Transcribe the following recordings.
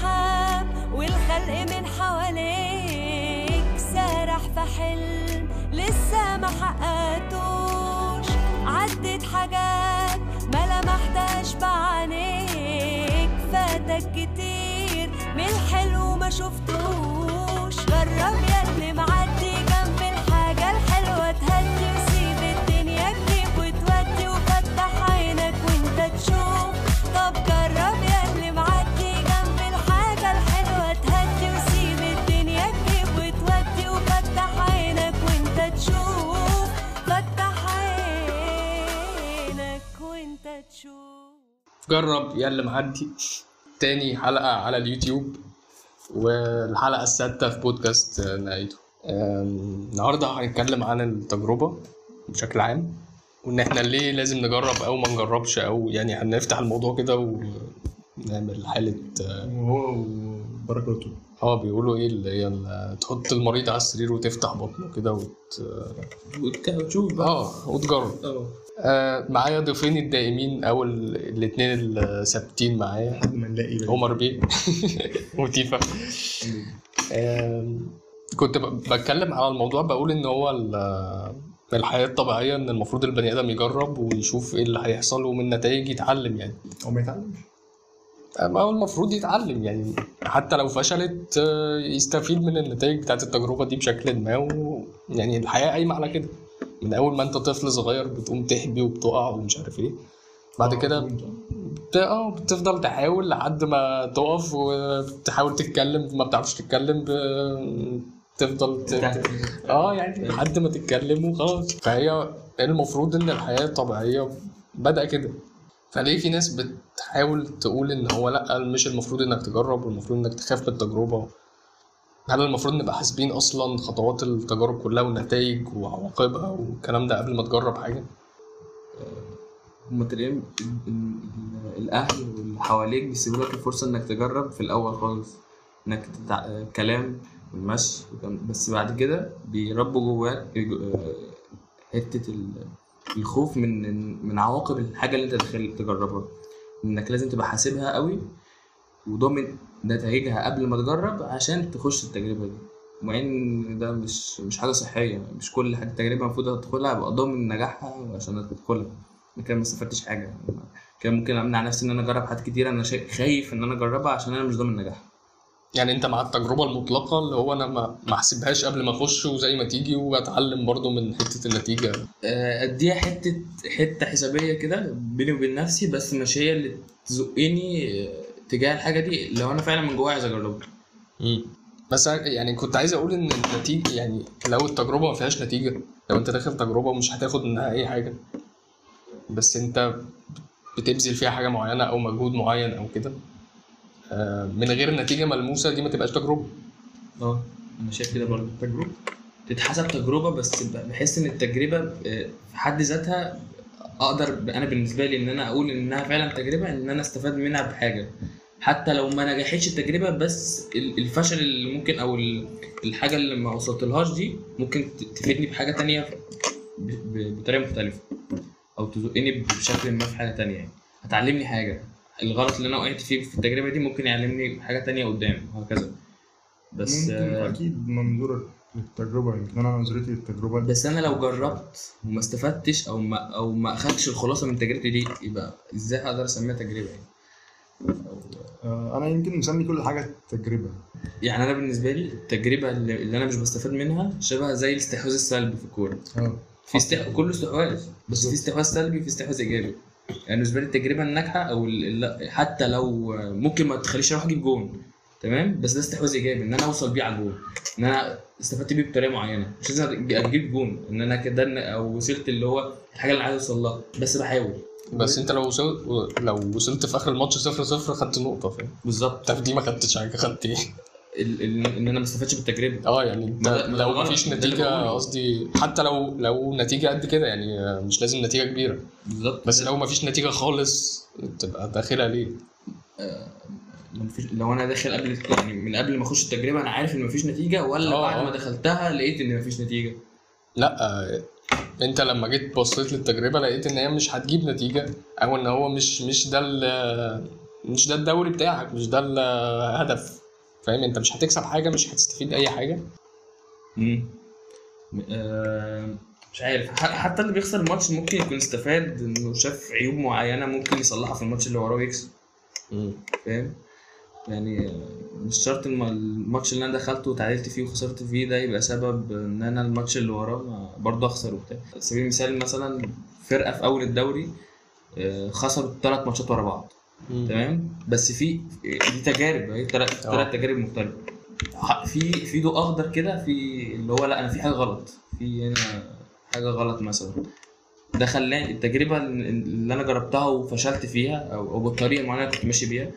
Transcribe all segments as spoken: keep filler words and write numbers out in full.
سحاب والخلق من حواليك سارح في حلم لسه ما حققتوش، عدت حاجات ما لمحتهاش بعينيك، فاتك كتير من الحلو ما شفتوش. جرب يا اللي معدي جنب الحاجة الحلوة تهدي وسيب الدنيا تجيب وتودي وفتح عينك وانت تشوف. طب جرب يا اللي معدي جنب الحاجة الحلوة تهدي وسيب الدنيا تجيب وتودي وفتح عينك وانت تشوف، فتح عينك وانت تشوف. جرب يا اللي معدي تاني حلقة على اليوتيوب والحلقة السادسة في بودكاست نعيده. النهاردة هنتكلم عن التجربة بشكل عام، وان احنا ليه لازم نجرب او ما نجربش، او يعني هنفتح الموضوع كده ونعمل حالة بركاته. اه بيقولوا ايه اللي هي يعني تحط المريض على السرير وتفتح بطنه كده وت... وتشوف اه وتجرب. آه معايا ضيفين الدائمين او الاثنين الثابتين معايا لحد ما نلاقي عمر بيه وتيفا. آه كنت بتكلم على الموضوع، بقول ان هو الحياة الطبيعية ان المفروض البني ادم يجرب ويشوف ايه اللي هيحصل ومن نتائج يتعلم، يعني او ما يتعلمش. ما هو المفروض يتعلم يعني، حتى لو فشلت يستفيد من النتائج بتاعت التجربة دي بشكل ما، ويعني الحياة قايمة على كده. من أول ما أنت طفل صغير بتقوم تحبي وبتقع ومش عارف إيه، بعد كده اه بتفضل تحاول لحد ما تقف وتحاول تتكلم ما بتعرفش تتكلم، بتفضل ت... اه يعني لحد ما تتكلم وخلاص. فهي المفروض إن الحياة الطبيعية بدأ كده. فليه في ناس بتحاول تقول ان هو لا، مش المفروض انك تجرب والمفروض انك تخاف من التجربه؟ هل المفروض نبقى حاسبين اصلا خطوات التجارب كلها والنتائج وعواقبها والكلام ده قبل ما تجرب حاجه؟ هما تلاقيهم الاهل واللي حواليك بيسيبوا لك الفرصه انك تجرب في الاول خالص، انك تتع... كلام والمشي، بس بعد كده بيربوا جواك حته ال... الخوف من من عواقب الحاجه اللي انت داخل تجربها، انك لازم تبقى حاسبها قوي وضامن نتائجها قبل ما تجرب عشان تخش التجربه دي. مع ان ده مش مش حاجه صحيه، مش كل حاجه تجربه المفروض تدخلها ابقى ضامن نجاحها عشان تدخلها. انا ما استفدتش حاجه، كان ممكن امنع نفسي ان انا اجرب حاجات كتير انا خايف ان انا اجربها عشان انا مش ضامن نجاحها. يعني انت مع التجربه المطلقه اللي هو انا ما احسبهاش قبل ما اخش وزي ما تيجي واتعلم برضو من حته النتيجه، اديها حته حته حسابيه كده بيني وبين نفسي، بس مش هي اللي تزقني تجاه الحاجه دي لو انا فعلا من جوايا عايز اجربها. امم بس يعني كنت عايز اقول ان النتيجه، يعني لو التجربه ما فيهاش نتيجه، لو انت داخل تجربه مش هتاخد منها اي حاجه، بس انت بتبذل فيها حاجه معينه او مجهود معين او كده من غير نتيجه ملموسه، دي ما تبقاش تجربه. اه انا شايف كده برضه. تجربه تتحسب تجربه، بس بحس ان التجربه في حد ذاتها اقدر انا بالنسبه لي ان انا اقول انها فعلا تجربه، ان انا استفاد منها بحاجه حتى لو ما نجحتش التجربه، بس الفشل اللي ممكن او الحاجه اللي ما وصلتلهاش دي ممكن تفيدني بحاجه تانية بطريقه مختلفه، او تزقني بشكل ما في حاجه تانية، يعني هتعلمني حاجه. الغلط اللي انا وقعت فيه في التجربه دي ممكن يعلمني حاجه تانية قدام، وهكذا. بس آه اكيد منظورك للتجربه، يمكن انا نظرتي للتجربه، بس انا لو جربت وما استفدتش او ما او ما اخدتش الخلاصه من تجربتي دي، يبقى ازاي اقدر اسميها تجربه؟ يعني آه انا يمكن مسمي كل حاجه تجربه. يعني انا بالنسبه لي التجربه اللي انا مش بستفاد منها شبه زي الاستحواذ السلبي في الكوره. اه في استحواذ، كله استحواذ، بس في استحواذ سلبي في استحواذ ايجابي. يعني بالنسبه للتجربه الناجحه او حتى لو ممكن ما تخليش اروح اجيب جون، تمام، بس ده استحواذ ايجابي ان انا اوصل بيه على الجون، ان انا استفدت بيه بطريقه معينه، مش لازم اجيب جون، ان انا كده او وصلت اللي هو الحاجه اللي عايز اوصل لها، بس بحاول. بس انت لو وصلت لو وصلت في اخر الماتش صفر صفر خدت نقطه، فاهم؟ بالظبط. طب دي ما خدتش حاجه، خدت ايه؟ ان انا ما استفدتش بالتجربه. اه يعني انت لو ما فيش نتيجه، قصدي حتى لو لو نتيجه قد كده، يعني مش لازم نتيجه كبيره. بالظبط. بس لو ما فيش نتيجه خالص تبقى داخلها ليه؟ آه لو, لو انا داخل قبل، يعني من قبل ما اخش التجربه انا عارف ان ما فيش نتيجه، ولا آه بعد آه. ما دخلتها لقيت ان ما فيش نتيجه؟ لا آه. انت لما جيت بصيت للتجربه لقيت ان هي مش هتجيب نتيجه، او ان هو مش مش ده مش ده الدوري بتاعك، مش ده الهدف، فاهم؟ انت مش هتكسب حاجه، مش هتستفيد اي حاجه. امم آه مش عارف، حتى اللي بيخسر الماتش ممكن يكون استفاد انه شاف عيوب معينه ممكن يصلحها في الماتش اللي وراه يكسب. امم فاهم يعني؟ مش شرط الماتش اللي انا دخلته وتعادلت فيه وخسرت فيه ده يبقى سبب ان انا الماتش اللي وراه برضه اخسر وبتاع. على سبيل المثال مثلا فرقه في اول الدوري خسرت ثلاث ماتشات ورا بعض، تمام؟ بس في دي تجارب، هي ثلاث تجارب مختلفه، في في ضوء اخضر كده، في اللي هو لا انا في حاجه غلط، في هنا حاجه غلط مثلا. ده خلاني التجربه اللي انا جربتها وفشلت فيها او او بالطريقه اللي انا كنت ماشي بيها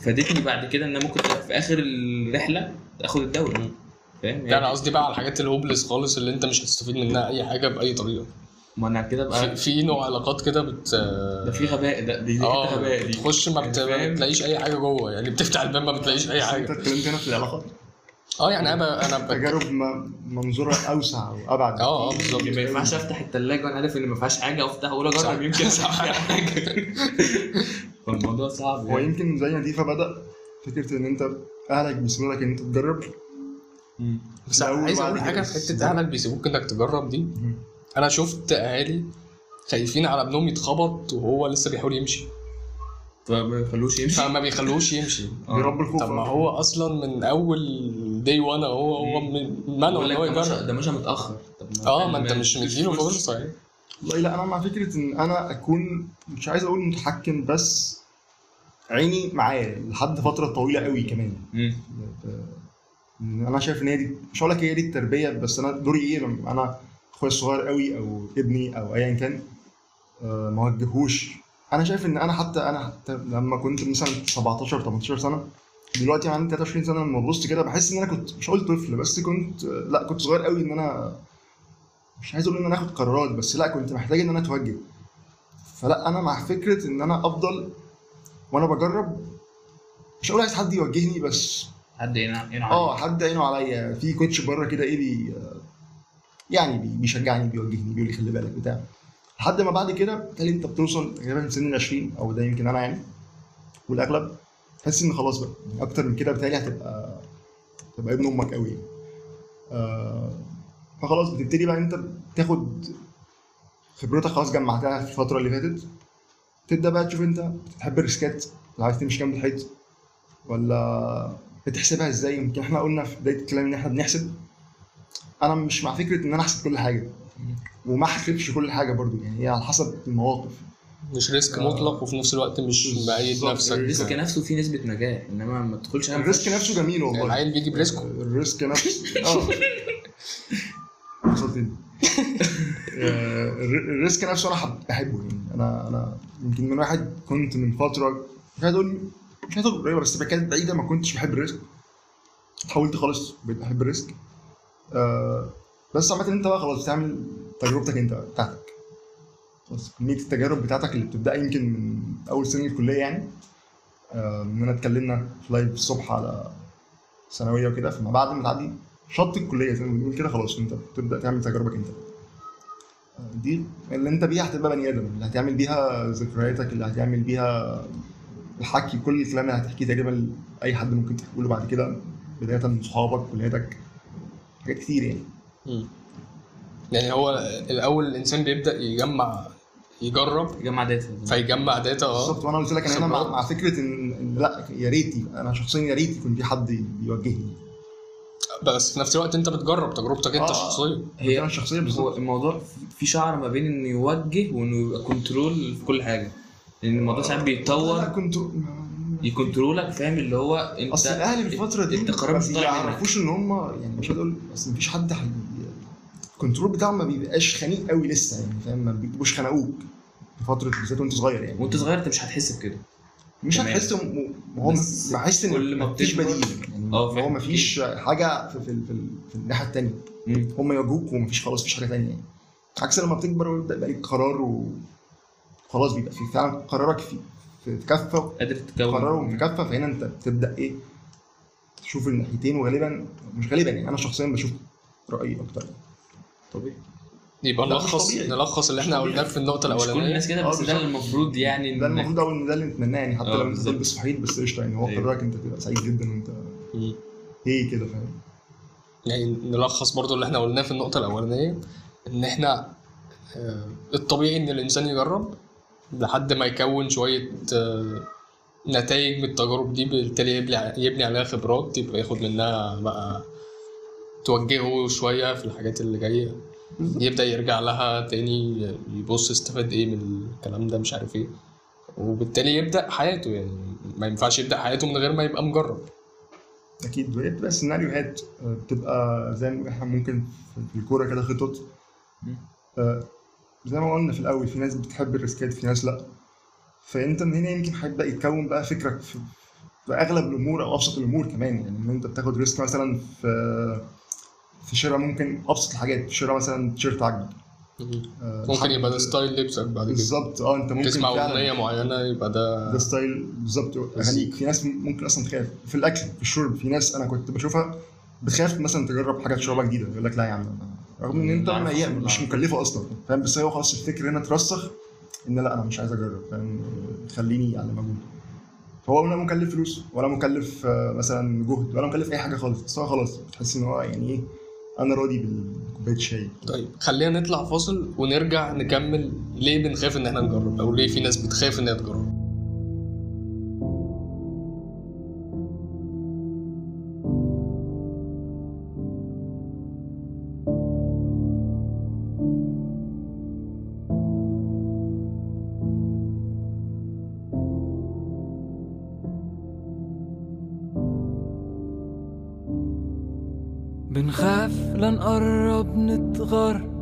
فادتني بعد كده ان انا ممكن في اخر الرحله اخد الدوري، فاهم؟ يعني انا قصدي بقى على الحاجات الهوبلس خالص اللي انت مش هتستفيد منها اي حاجه باي طريقه. ما انا كده بقى في نوع علاقات كده بت ده في غباء، ده دي غباء دي تخش ما بتلاقيش اي حاجه جوه، يعني بتفتح الباب ما بتلاقيش اي حاجه. انت اتكلمت هنا في العلاقات اه يعني انا انا بجرب منظوره اوسع وابعد. اه اه بالظبط، ما ينفعش افتح الثلاجه وانا عارف ان ما فيهاش حاجه وافتح اقول اجرب يمكن افتح حاجه. فالموضوع صعب يعني. ويمكن زي دي فبدا فكره ان انت اهلك بيسموا لك ان انت تجرب. امم بس عايز اقول حاجه في حته اهلك بيسيبوك انك تجرب دي. انا شفت اهالي خايفين على ابنهم يتخبط وهو لسه بيحاول يمشي فما بيخلوش يمشي فما بيخلوش يمشي بيربي الخوف. طب ما هو اصلا من اول دي وانا هو هو منعه ان هو يجرب، ده مش متاخر. اه ما انت مش مديله فرصه يعني. والله لا، انا مع فكره ان انا اكون مش عايز اقول متحكم بس عيني معايا لحد فتره طويله قوي كمان. انا شايف ان هي دي، مش هقول لك هي دي التربيه، بس انا دوري ايه لما انا اخويا الصغير قوي او ابني او ايا كان ما وجهوش. انا شايف ان انا حتى انا حتى لما كنت مثلا سبعتاشر تمنتاشر سنه، دلوقتي عندي تلاتة وعشرين سنه، لما ببص كده بحس ان انا كنت مش هقول طفل بس كنت لا كنت صغير قوي، ان انا مش عايز اقول ان انا اخد قرارات بس لا كنت محتاج ان انا اتوجه. فلا انا مع فكره ان انا افضل وانا بجرب، مش هقول عايز حد يوجهني بس حد يعينه اه حد يعينه عليا. في كوتش بره كده ايه بي يعني بيشجعني بيوجهني بيقول لي خلي بالك بتاع، لحد ما بعد كده بالتالي انت بتوصل تقريبا سن العشرين او ده يمكن انا يعني والاغلب تحس ان خلاص بقى اكتر من كده بالتالي هتبقى تبقى ابن امك قوي يعني. آه فخلاص بتبتدي بقى انت بتاخد خبرتك خلاص جمعتها في الفتره اللي فاتت، تبدا بقى تشوف انت بتحب الريسكات اللي عايز تمشي جنب الحيط ولا بتحسبها ازاي. يمكن احنا قلنا في بدايه الكلام ان احنا بنحسب، انا مش مع فكره ان انا احسب كل حاجه وما احسبش كل حاجه برضو، يعني هي على حسب المواقف، مش ريسك مطلق وفي نفس الوقت مش مقيد نفسك. الريسك نفسه فيه نسبه نجاح، انما ما تدخلش انا الريسك نفسه جميل والله، العيل بيجي بريسكه الريسك نفسه اه وصلت الريسك نفسه انا بحبه يعني. انا انا يمكن من واحد كنت من فتره مش عايز اقول مش عايز اقول بس كانت بعيده، ما كنتش بحب الريسك، حاولت خالص بقيت بحب الريسك. آه بس عامه انت بقى خلاص بتعمل تجربتك انت بتاعتك، بس كميه التجارب بتاعتك اللي بتبدا يمكن من اول سنه الكليه يعني. آه اننا اتكلمنا في لايف الصبح على ثانويه وكده، فما بعد ما تعدي شط الكليه زي ما بنقول كده خلاص انت بتبدا تعمل تجربتك انت. آه دي اللي انت بيها هتبقى بني ادم، اللي هتعمل بيها ذكرياتك، اللي هتعمل بيها الحكي، كل الكلام اللي هتحكيه تقريبا اي حد ممكن تحكي له بعد كده، بدايه من صحابك كليتك كتير يعني. مم. يعني هو الاول الانسان بيبدا يجمع يجرب يجمع داتا فيجمع داتا اه بالظبط. وانا قلت لك انا مع, مع فكره ان لا يا ريت انا شخصيا يا ريت يكون في حد بيوجهني، بس في نفس الوقت انت بتجرب تجربتك انت الشخصيه. هي انا شخصيا بالظبط الموضوع في شعر ما بين انه يوجه وانه يبقى كنترول في كل حاجه، لان الموضوع ساعات بيتطور يكنترولك، فاهم؟ اللي هو انت اصل الاهلي في الفتره دي انت قررت تطلع، ما عرفوش ان هم يعني مش هقول اصل مفيش حد حبيبي. الكنترول بتاعه ما بيبقاش خنيق قوي لسه يعني، فاهم؟ ما بيبقوش خنقوك في فتره بالذات وانت صغير يعني. وانت صغير انت مش هتحس بكده، مش هتحس م... هو بحس ان كل ما مفيش بديل يعني، هو مفيش حاجه في في في الناحيه الثانيه، هم يواجهوك ومفيش خلاص مفيش حاجه ثانيه يعني. عكس لما بتكبر ويبدا يبقى لك قرار وخلاص بيبقى في فعلا قرارك فيه تتكفى قادر تتكون قراره متكفى، فهنا انت بتبدا ايه تشوف الناحيتين، وغالبا مش غالبا يعني انا شخصيا بشوف رايي اكتر طبيعي. يبقى نلخص نلخص اللي احنا قلناه في النقطه الاولانيه. كل الناس كده بس ده المفروض يعني ده المفروض او ده اللي نتمناه يعني حتى لو انت تلبس وحيد بس قشطه يعني هو قرارك انت تبقى سعيد جدا وانت ايه كده فاهم. يعني نلخص برضو اللي احنا قلناه في النقطه الاولانيه ان احنا الطبيعي ان الانسان يجرب لحد ما يكون شويه نتائج من التجارب دي بالتالي يبني عليها خبرات يبقى ياخد منها بقى توجهه شويه في الحاجات اللي جايه يبدأ يرجع لها تاني يبص استفاد ايه من الكلام ده مش عارف ايه وبالتالي يبدأ حياته. يعني ما ينفعش يبدأ حياته من غير ما يبقى مجرب اكيد. بتبقى سيناريوهات بتبقى زي ما احنا ممكن في الكورة كده خطط زي ما قلنا في الاول في ناس بتحب الريسكات في ناس لا. فانت من هنا يمكن هيبدأ يتكون بقى فكرك في اغلب الامور او ابسط الامور كمان. يعني ان انت بتاخد ريسك مثلا في في شراء ممكن ابسط الحاجات شراء مثلا تيشيرت عجب ممكن يبقى ده ستايل لبسك بعد كده بالظبط. اه انت ممكن تسمع اغنيه معينه يبقى ده ده ستايل بالظبط اغانيك. في ناس ممكن اصلا تخاف في الاكل في الشرب. في ناس انا كنت بشوفها بتخاف مثلا تجرب حاجات شربه جديده يقول لك لا يا عم رغم ان انت مش مكلفه اصلا فاهم. بس هو خلاص الفكر هنا اترسخ ان لا انا مش عايز اجرب فاهم خليني على موجود. هو ولا مكلف فلوس ولا مكلف مثلا جهد ولا مكلف اي حاجه خالص. بس خلاص بتحس ان هو يعني ايه انا راضي بالكوبايه شاي. طيب خلينا نطلع فاصل ونرجع نكمل ليه بنخاف ان احنا نجرب او ليه في ناس بتخاف انها تجرب. بنخاف لنقرب نتغرب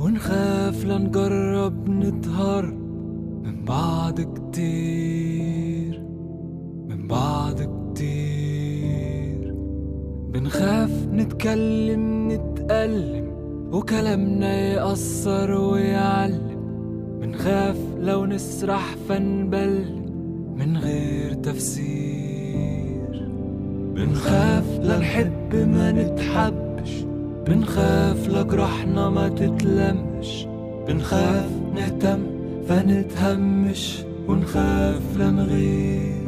ونخاف لنجرب نتهر من بعض كتير من بعض كتير. بنخاف نتكلم نتألم وكلامنا يأثر ويعلم. بنخاف لو نسرح فنبل من غير تفسير. بنخاف لنحب ما نتحبش بنخاف لجرحنا ما تتلمش. بنخاف نهتم فنتهمش ونخاف لنغير.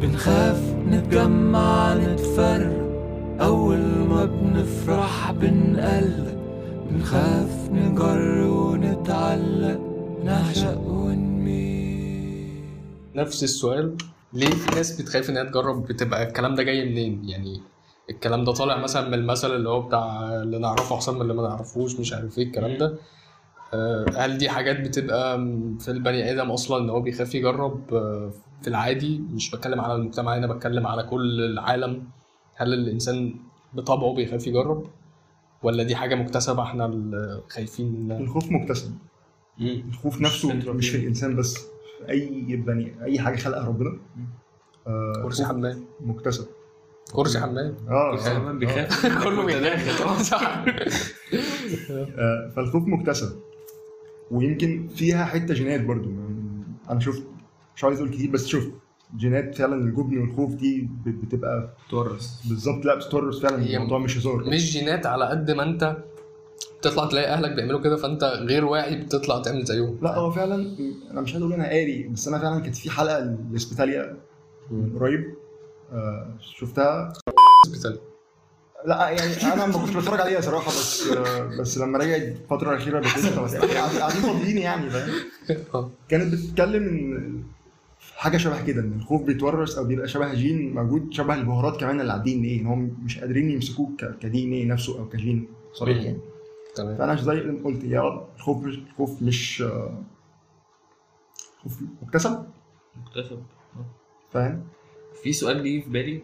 بنخاف نتجمع نتفرق أول ما بنفرح بنقلق. بنخاف نجر ونتعلق نعشق ونميل. نفس السؤال ليه في ناس بتخاف انها تجرب بتبقى الكلام ده جاي منين؟ يعني الكلام ده طالع مثلا من المثل اللي هو بتاع اللي نعرفه احسن من اللي ما نعرفوش مش عارف ايه الكلام ده. هل دي حاجات بتبقى في البني ادم اصلا ان هو بيخاف يجرب في العادي؟ مش بتكلم على المجتمع هنا بتكلم على كل العالم. هل الانسان بطبعه بيخاف يجرب ولا دي حاجه مكتسبه احنا خايفين منها؟ الخوف مكتسب. مم. الخوف نفسه مش في الانسان بس اي بني اي حاجه خلقها ربنا. آه كرسي حمام مكتسب. كرسي حمام اه حمام بيخاف كله بيداخل اه صح. فالخوف مكتسب ويمكن فيها حته جينات برضو. انا شفت مش عايز اقول كتير بس شفت جينات فعلا الجبن والخوف دي بتبقى بتورث بالظبط. لا بتورث فعلا الموضوع مش هزار. مش جينات على قد ما انت بتطلع تلاقي اهلك بيعملوا كده فانت غير واعي بتطلع تعمل زيهم. لا هو فعلا انا مش هقول انا قاري بس انا فعلا كانت في حلقه الاسبيتاليا قريب آه شفتها اسبيتاليا. لا يعني انا ما كنتش بتفرج عليها صراحه بس آه بس لما رجعت الفتره الاخيره بقيت قاعدين فاضيين يعني فاهم. كانت بتتكلم ان حاجه شبه كده ان الخوف بيتورث او بيبقى شبه جين موجود شبه البهارات كمان اللي عادين ايه هم مش قادرين يمسكوه كدي ان ايه نفسه او كجين صريح يعني. طبعا. فأنا زي ما قلت يا رب الخوف الخوف مش خوف مكتسب مكتسب فاهم. في سؤال جه في بالي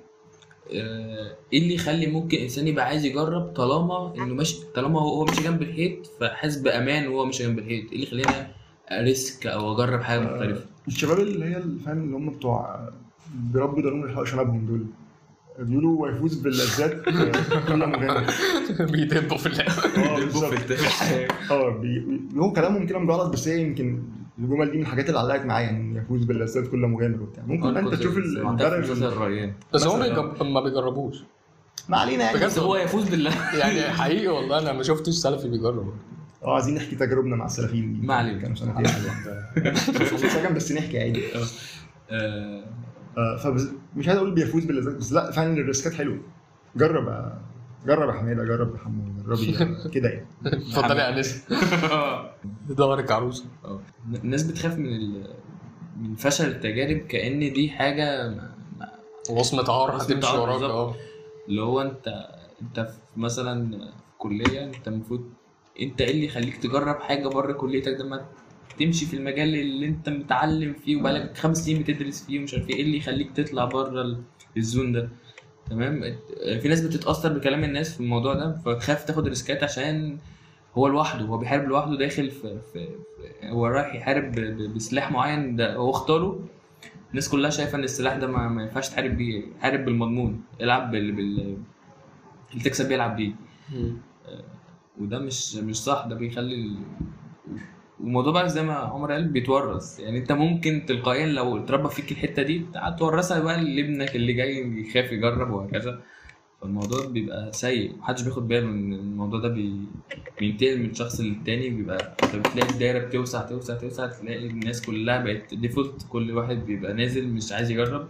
ايه اللي يخلي ممكن انسان يبقى عايز يجرب طالما انه ماشي طالما هو مش جنب الحيط فحاسس بامان وهو مش جنب الحيط؟ ايه اللي يخلينا ريسك او اجرب حاجه مختلفه؟ الشباب اللي هي فاهم اللي هم بتوع بربوا ضروري يلحقوا شبابهم دول بيقولوا ويفوز باللذات كل مغني بيدبوا في اللعبه بيدبوا في التحدي اه هو كلامهم كده غلط بس هي يمكن الجمل دي من الحاجات اللي علقت معايا ان يفوز باللذات كل مغني وبتاع. ممكن انت تشوف المدرب بس هم ما بيجربوش ما علينا يعني بجد هو يفوز بالله يعني حقيقي والله انا ما شفتش سلفي بيجرب. اه عايزين نحكي تجربنا مع السلفيين دي ما علينا كانوا سنتين حاجه بس نحكي عادي. اه فمش عايز اقول بيفوز بالله بس لا فعلا الريسكات حلوه. جرب جرب حميده جرب محمد جرب كده يعني اتفضلي يا انس دورك عروسه. اه الناس بتخاف من ال... من فشل التجارب كأن دي حاجه وصمه عار هتمشي وراك. اه اللي هو انت انت مثلا في كليه انت المفروض انت ايه اللي يخليك تجرب حاجه بره كليتك لما تمشي في المجال اللي انت متعلم فيه وبقالك خمس سنين بتدرس فيه ومش عارف ايه اللي يخليك تطلع بره الزون ده. تمام في ناس بتتاثر بكلام الناس في الموضوع ده فخاف تاخد ريسكات عشان هو لوحده هو بيحارب لوحده داخل في, في هو رايح يحارب بسلاح معين ده هو اختاره. الناس كلها شايفه ان السلاح ده ما, ما ينفعش تحارب بيه. حارب بالمضمون العب بال... بال... اللي تكسب بيلعب بيه وده مش مش صح. ده بيخلي ال... وموضوع بقى زي ما عمر قال بيتورث يعني انت ممكن تلقائيا لو اتربى فيك الحته دي هتورثها بقى لابنك اللي جاي يخاف يجرب وهكذا. فالموضوع بيبقى سيء محدش بياخد باله ان الموضوع ده بي... بينتقل من شخص للتاني. بيبقى انت بتلاقي الدايره بتوسع توسع توسع تلاقي الناس كلها بقت ديفولت كل واحد بيبقى نازل مش عايز يجرب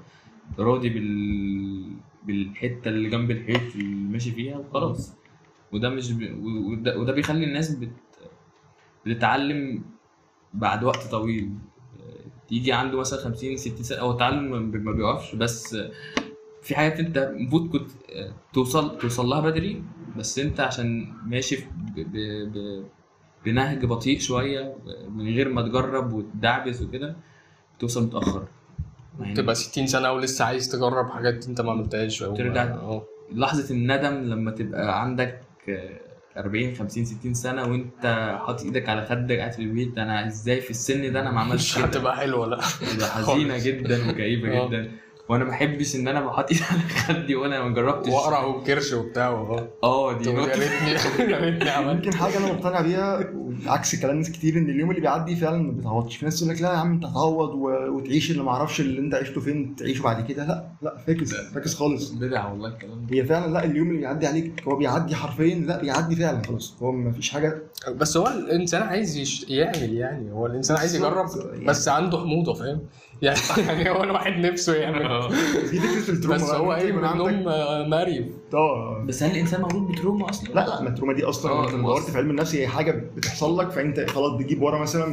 راضي بال بالحته اللي جنب الحيط اللي ماشي فيها وخلاص. وده مش ب... وده... وده بيخلي الناس بت... بتتعلم بعد وقت طويل تيجي عنده مثلا خمسين ستين سنه او التعلم ما بيقفش. بس في حاجات انت المفروض كنت توصل توصل لها بدري بس انت عشان ماشي ب... ب... ب... بنهج بطيء شويه من غير ما تجرب وتدعبس وكده توصل متاخر يعني تبقى ستين سنه ولسه عايز تجرب حاجات انت ما عملتهاش ترجع لحظه الندم لما تبقى عندك أربعين خمسين ستين سنه وانت حاطط ايدك على خدك قاعد في البيت انا ازاي في السن ده انا ما عملتش كده. هتبقى حلوه لا هتبقى حزينه جدا وكئيبه جدا وانا ما بحبش ان انا بحط ايدي على خدي وانا ما جربتش واقرع وكرش وبتاع اه اه دي يا ريتني يا ريتني عملت حاجه انا مقتنع بيها عكس كلام ناس كتير ان اليوم اللي بيعدي فعلا ما بيتعوضش. في ناس يقول لك لا يا عم انت هتعوض وتعيش اللي ما اعرفش اللي انت عشته فين تعيشه بعد كده. لا لا فاكس فاكس خالص بدعه والله الكلام هي فعلا لا اليوم اللي بيعدي عليك هو بيعدي حرفيا لا بيعدي فعلا خلاص هو ما فيش حاجه. بس هو الانسان عايز يعمل يعني هو الانسان عايز يجرب بس عنده حموضه فاهم يعني هو الواحد نفسه يعمل في فكره التروما بس هو ايه من عندهم مريض. بس هل الانسان موجود بتروما اصلا؟ لا لا ما التروما دي اصلا لما دورت في علم النفس هي حاجه بتحصل لك فانت خلاص بتجيب ورا مثلا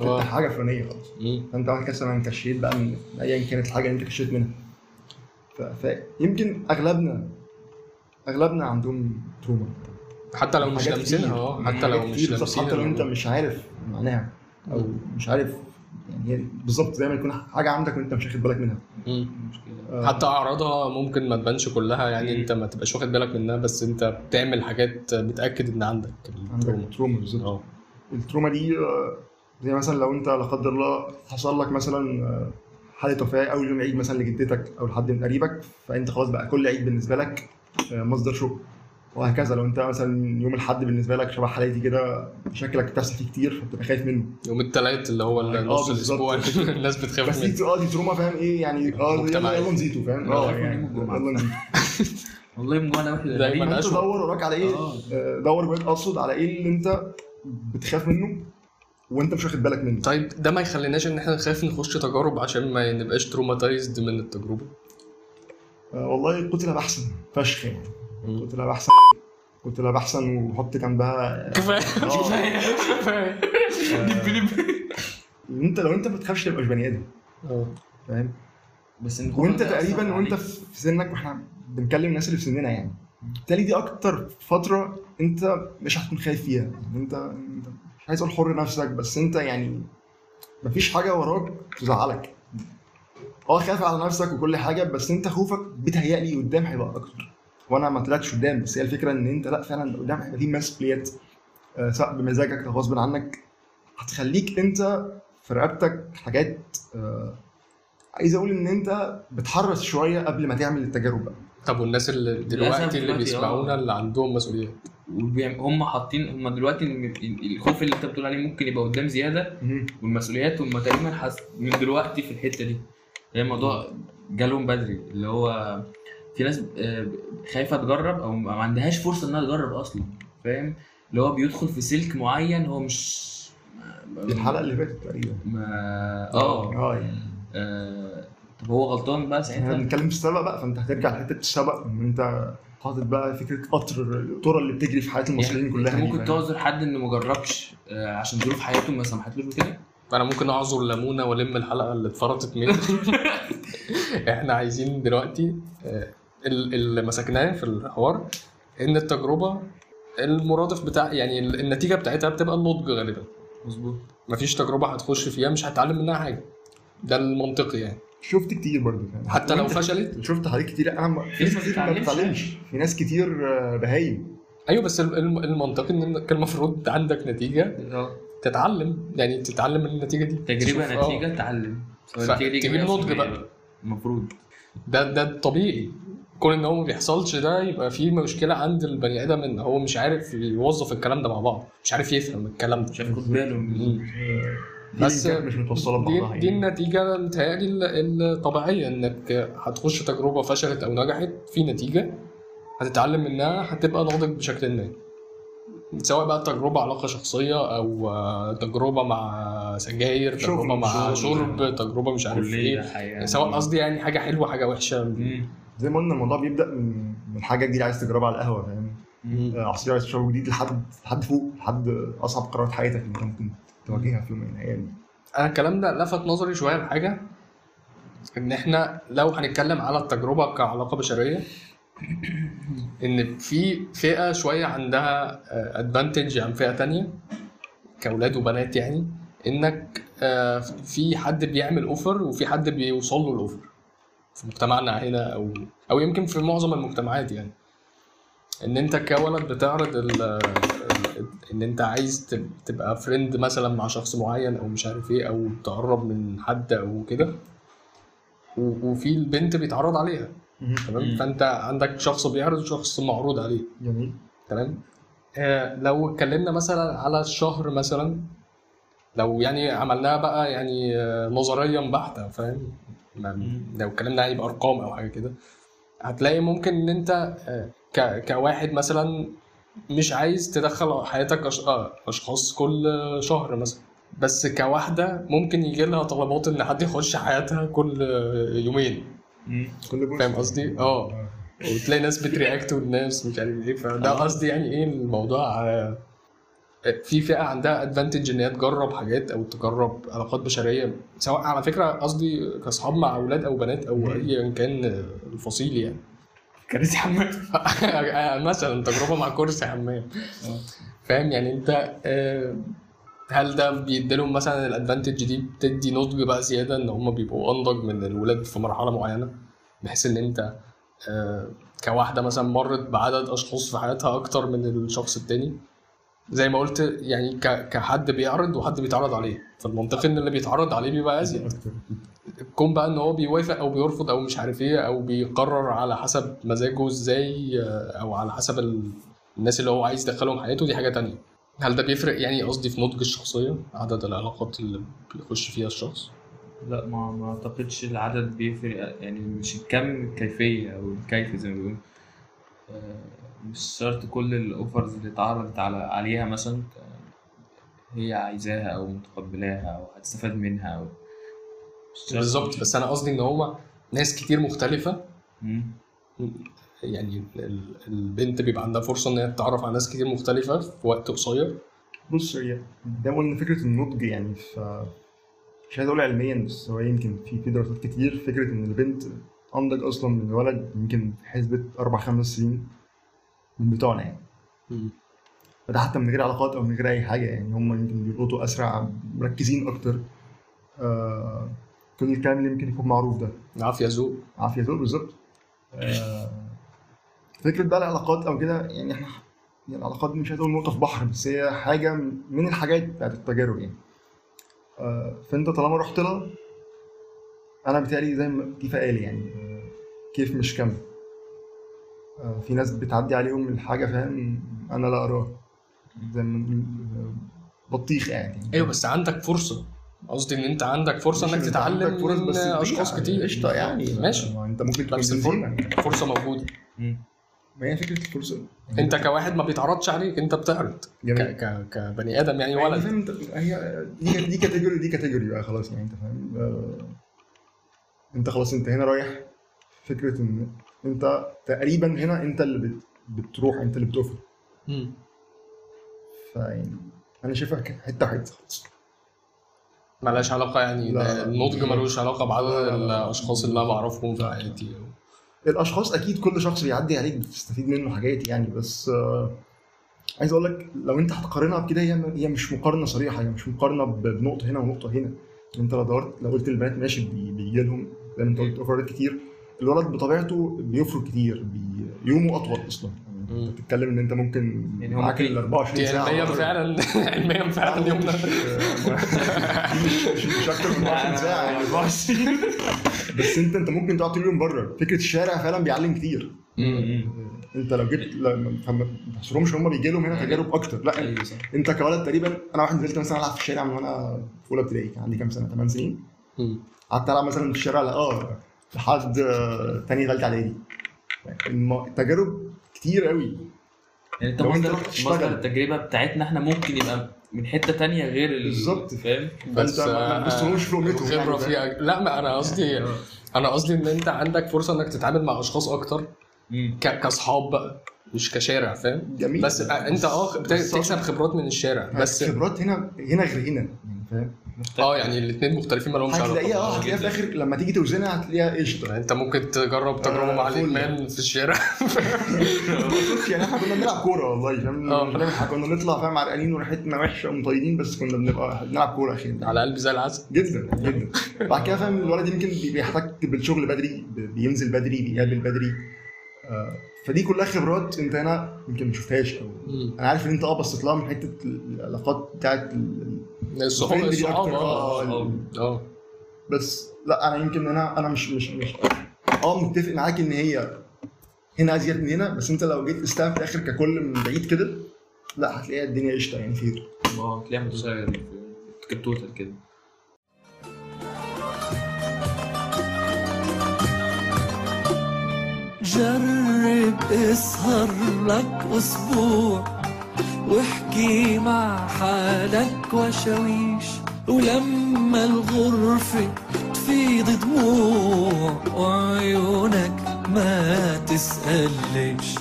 انت حاجه فلانيه خلاص فانت واحد كسر كشيت بقى من ايا كانت الحاجه اللي انت كشيت منها. فيمكن اغلبنا اغلبنا عندهم تروما حتى لو مش لامسينها حتى لو مش لامسينها حتى لو انت مش عارف معناها او مش عارف يعني بالظبط زي ما يكون حاجه عندك وانت مش واخد بالك منها. آه حتى اعراضها ممكن ما تبانش كلها يعني مم. انت ما تبقاش واخد بالك منها بس انت بتعمل حاجات بتاكد ان عندك التروما بالظبط. اه التروما دي زي مثلا لو انت لا قدر الله حصل لك مثلا حاله وفاه او يوم عيد مثلا لجدتك او لحد من قريبك فانت خلاص بقى كل عيد بالنسبه لك مصدر شوك وهكذا. لو انت مثلا يوم الحد بالنسبه لك شبه حالاتي كده شكلك بتحصل فيه كتير فبتبقى خايف منه. يوم الثلاث اللي هو نص الاسبوع الناس بتخاف منه بس اه دي تروما فاهم ايه يعني اه يلا نزيته فاهم اه يعني يلا نزيته والله مجموعه واحده دايما انت دور وراك على ايه دور بقى اقصد على ايه اللي انت بتخاف منه وانت مش واخد بالك منه. طيب ده ما يخليناش ان احنا نخاف نخش تجارب عشان ما نبقاش تروماتايزد من التجربه؟ والله قلت لها احسن فشخ يعني قلت لها احسن قلت لها احسن وحط جنبها كفايه كفايه انت لو انت ما بتخافش تبقى مش بني ادم اه فاهم. بس وانت تقريبا وانت في سنك واحنا بنتكلم الناس اللي في سننا يعني بالتالي دي اكتر فتره انت مش هتكون خايف فيها يعني انت انت مش عايز اقول حر نفسك بس انت يعني مفيش حاجه وراك تزعلك. اه خايف على نفسك وكل حاجه بس انت خوفك بتهيألي قدام هيبقى اكتر وانا ما طلعتش قدام. بس هي الفكره ان انت لا فعلا قدام احنا دي مسؤوليات سواء بمزاجك او غصب عنك هتخليك انت في رقبتك حاجات عايز اقول ان انت بتحرص شويه قبل ما تعمل التجربه. طب والناس اللي دلوقتي اللي بيسمعونا اللي عندهم مسؤوليات هم حاطين هم دلوقتي الخوف اللي انت بتقول عليه ممكن يبقى قدام زياده والمسؤوليات هم تقريبا من دلوقتي في الحته دي هي الموضوع جالهم بدري اللي هو في ناس خايفه تجرب او ما عندهاش فرصه انها تجرب اصلا، فاهم؟ اللي هو بيدخل في سلك معين هو مش دي الحلقه اللي فاتت تقريبا اه اه يعني طب هو غلطان بقى ساعتها. احنا بنتكلم في السبق بقى، فانت هترجع لحته السبق ان انت حاطط بقى فكره قطر الطرق اللي بتجري في حياه المصريين كلها. يعني ممكن تعذر حد انه ما جربش عشان ظروف حياته ما سمحتلوش بكده. انا ممكن اعذر لمونه ولم الحلقه اللي اتفرطت مني. احنا عايزين دلوقتي اللي مسكناه في الحوار ان التجربه المرادف بتاع يعني النتيجه بتاعتها بتبقى النضج غالبا. مظبوط، مفيش تجربه هتخش فيها مش هتتعلم منها حاجه، ده المنطقي يعني. شفت كتير برضو يعني. حتى لو فشلت شفت حاجات كتير. انا في ناس كتير ما بتتعلمش، في ناس كتير بهايم. ايوه بس المنطقي ان كان المفروض عندك نتيجه تتعلم، يعني تتعلم من النتيجه دي. تجربه نتيجه تعلم، تبقى نضج بقى المفروض. ده ده الطبيعي. كون ان هو ما بيحصلش ده يبقى في مشكله عند البني ادم، ان هو مش عارف يوظف الكلام ده مع بعض، مش عارف يفهم الكلام ده، مش عارف ياخد باله من بس مش متوصله ببعضها. دي, دي النتيجه متهيألي الطبيعيه، انك هتخش تجربه فشلت او نجحت في نتيجه هتتعلم منها، هتبقى ناضج بشكل ما، سواء بقى تجربه علاقه شخصيه او تجربه مع سجاير، تجربه مع شرب، تجربه مش عارف ايه، سواء قصدي يعني حاجه حلوه حاجه وحشه. زي ما قلنا الموضوع بيبدا من من حاجه جديده عايز تجربها على القهوه، فاهم؟ عصير عايز تشربه جديد لحد لحد فوق، لحد اصعب قرارات حياتك اللي انت ممكن تواجهها في يوم من الايام. انا الكلام ده لفت نظري شويه لحاجه، ان احنا لو هنتكلم على التجربه كعلاقه بشريه، ان في فئه شويه عندها ادفانتج عن فئه تانية كاولاد وبنات. يعني انك في حد بيعمل اوفر وفي حد بيوصل له الاوفر في مجتمعنا هنا، او او يمكن في معظم المجتمعات. يعني ان انت كولد بتعرض ال ال ان انت عايز تبقى فريند مثلا مع شخص معين او مش عارف ايه، او تقرب من حد او كده، وفي البنت بيتعرض عليها. تمام. فانت عندك شخص بيعرض وشخص معروض عليه. جميل. تمام. آه لو اتكلمنا مثلا على الشهر مثلا، لو يعني عملناها بقى يعني آه نظريا بحته، فاهم؟ لو اتكلمنا يعني بارقام او حاجه كده، هتلاقي ممكن ان انت كواحد مثلا مش عايز تدخل حياتك اشخاص كل شهر مثلا، بس كواحده ممكن يجي لها طلبات ان حد يخش حياتها كل يومين، فاهم قصدي؟ اه وتلاقي ناس بترياكت والناس مش عارف ايه. فده قصدي يعني ايه الموضوع، في فئه عندها ادفانتج ان هي تجرب حاجات او تجرب علاقات بشريه، سواء على فكره قصدي كاصحاب مع اولاد او بنات او ايا كان الفصيل. يعني كرسي حمام مثلا، تجربه مع كرسي حمام، فاهم؟ يعني انت هل ده بيديلهم مثلا الادفانتج دي بتدي نضج بقى زياده، ان هم بيبقوا انضج من الولاد في مرحله معينه، بحيث ان انت كواحده مثلا مرت بعدد اشخاص في حياتها اكتر من الشخص التاني، زي ما قلت يعني كحد بيعرض وحد بيتعرض عليه، فالمنطقي ان اللي بيتعرض عليه بيبقى ازيد. كون بقى ان هو بيوافق او بيرفض او مش عارف ايه، او بيقرر على حسب مزاجه ازاي، او على حسب الناس اللي هو عايز يدخلهم حياته، دي حاجه تانية. هل ده بيفرق يعني قصدي في نضج الشخصيه، عدد العلاقات اللي بيخش فيها الشخص؟ لا ما ما اعتقدش العدد بيفرق، يعني مش الكم، الكيفيه او الكيف زي ما بيقولوا. مش شرط كل الاوفرز اللي اتعرضت على عليها مثلا هي عايزاها او متقبلاها او هتستفاد منها او بالظبط. بس انا قصدي ان هو ناس كتير مختلفه. مم. يعني البنت بيبقى عندها فرصه ان هي تتعرف على ناس كتير مختلفه في وقت قصير. بص هي ده قلنا فكره النضج، يعني ف مش عايز اقول علميا، بس هو يمكن في في دراسات كتير فكره ان البنت انضج اصلا من الولد، يمكن حسبه اربع خمس سنين من بتوعنا يعني. فده حتى من غير علاقات او من غير اي حاجه، يعني هم يمكن بيلقطوا اسرع، مركزين اكتر. آه كل الكلام اللي يمكن يكون معروف ده عافيه ذوق، عافيه ذوق بالظبط. آه فكره بقى العلاقات او كده، يعني احنا يعني العلاقات مش هتقول نقطه في بحر، بس هي حاجه من الحاجات بتاعت التجارب يعني. آه فانت طالما رحت لها، انا بتقالي زي ما كيف قال يعني كيف مش كامل. في ناس بتعدي عليهم الحاجه، فاهم؟ انا لا اراه زي بطيخ يعني. ايوه بس عندك فرصه قصدي ان انت عندك فرصه انك تتعلم فرص بس اشخاص كتير قشطه يعني ماشي ما انت ممكن تبقى الفرصه موجوده. امم ما هي فكره الفرصه انت كواحد ما بيتعرضش عليك انت بتعرض ك كبني ادم يعني ولد يعني انت هي دي دي كاتيجوري دي كاتيجوري بقى خلاص يعني انت فاهم انت خلاص انت هنا رايح فكره ان انت تقريبا هنا انت اللي بتروح انت اللي بتقف. امم فاين انا شايفها حته حته ملهاش علاقه يعني النضج ملوش علاقه بعدد الاشخاص اللي انا بعرفهم في حياتي. الاشخاص اكيد كل شخص بيعدي عليك بتستفيد منه حاجات يعني بس آه عايز اقول لك لو انت هتقارنها بكده هي هي مش مقارنه صريحه هي مش مقارنه بنقطه هنا ونقطه هنا. انت لو دورت لو قلت البنات ماشي بيجي لهم لان انت قلت اوفرات كتير الولد بطبيعته بيفرق كتير بيومه اطول اصلا يعني انت بتتكلم ان انت ممكن يعني هو معاك ال أربعة وعشرين ساعه يعني فعلا المية فعلا اليوم ده مش اكتر من أربعة وعشرين ساعه يعني بس انت انت ممكن تقعد اليوم بره. فكره الشارع فعلا بيعلم كتير انت لو جبت ما تحصرهمش هم بيجي لهم هنا تجارب اكتر. لا انت كولد تقريبا انا واحد نزلت مثلا العب في الشارع من وانا في اولى ابتدائي كان عندي كام سنه ثمانية سنين قعدت العب مثلا في الشارع اه لحد تاني ثالثه اعدادي. التجارب كتير قوي يعني انت ممكن تروح تشتغل التجربه بتاعتنا احنا ممكن يبقى من حته تانية غير بالظبط فاهم بس بس مش فلومته خبره فيها. لا ما انا قصدي انا قصدي ان انت عندك فرصه انك تتعامل مع اشخاص اكتر كاصحاب بقى مش كشارع فاهم. بس انت اه بتكسب خبرات من الشارع بس خبرات هنا هنا غير هنا فاهم اه يعني الاثنين مختلفين ما لهمش علاقه. هتلاقيها اه هتلاقيها في الاخر لما تيجي توزنها هتلاقيها قشطه. انت ممكن تجرب تجربه مع الادمان في الشارع يعني احنا كنا بنلعب كوره والله فاهم كنا نطلع فاهم عرقانين وريحتنا وحشه ومطينين بس كنا بنبقى بنلعب كوره اخيرا على قلب زي العسل جدا جدا. بعد كده فاهم الولد يمكن بيحتاج بالشغل بدري بينزل بدري بيقابل بدري فدي كلها خبرات انت هنا يمكن ما شفتهاش او انا عارف ان انت اه بس تطلع من حته العلاقات بتاعت الصحاب الصحاب اه اه بس لا انا يمكن انا انا مش مش مش اه متفق معاك ان هي هنا ازيد من هنا بس انت لو جيت استلم في الاخر ككل من بعيد كده لا هتلاقيها الدنيا قشطه يعني خير اه هتلاقيها متساويه كتوتال كده. جرب اسهر لك اسبوع واحكي مع حالك وشويش ولما الغرفة تفيض دموع عيونك ما تسأل ليش.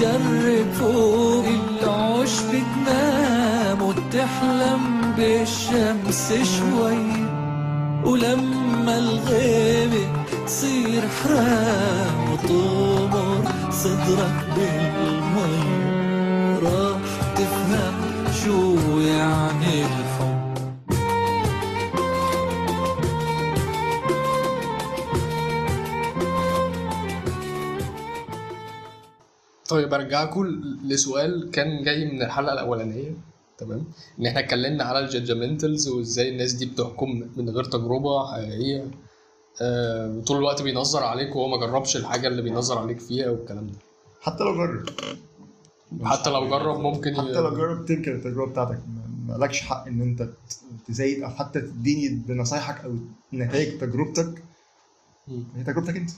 جرب فوق العشب تنام وتحلم بالشمس شوي ولما الغيمة تصير حرام وتمر صدرك بالمي راح تفهم شو يعني الحب. طيب ارجعكم لسؤال كان جاي من الحلقة الأولانية تمام ان احنا اتكلمنا على الجادجمنتالز وازاي الناس دي بتحكم من غير تجربه حقيقيه أه طول الوقت بينظر عليك وهو ما جربش الحاجه اللي بينظر عليك فيها والكلام ده. حتى لو جرب حتى لو جرب ممكن حتى لو جرب تنكر التجربه بتاعتك مالكش حق ان انت تزايد او حتى تديني بنصايحك او نتائج تجربتك هي تجربتك انت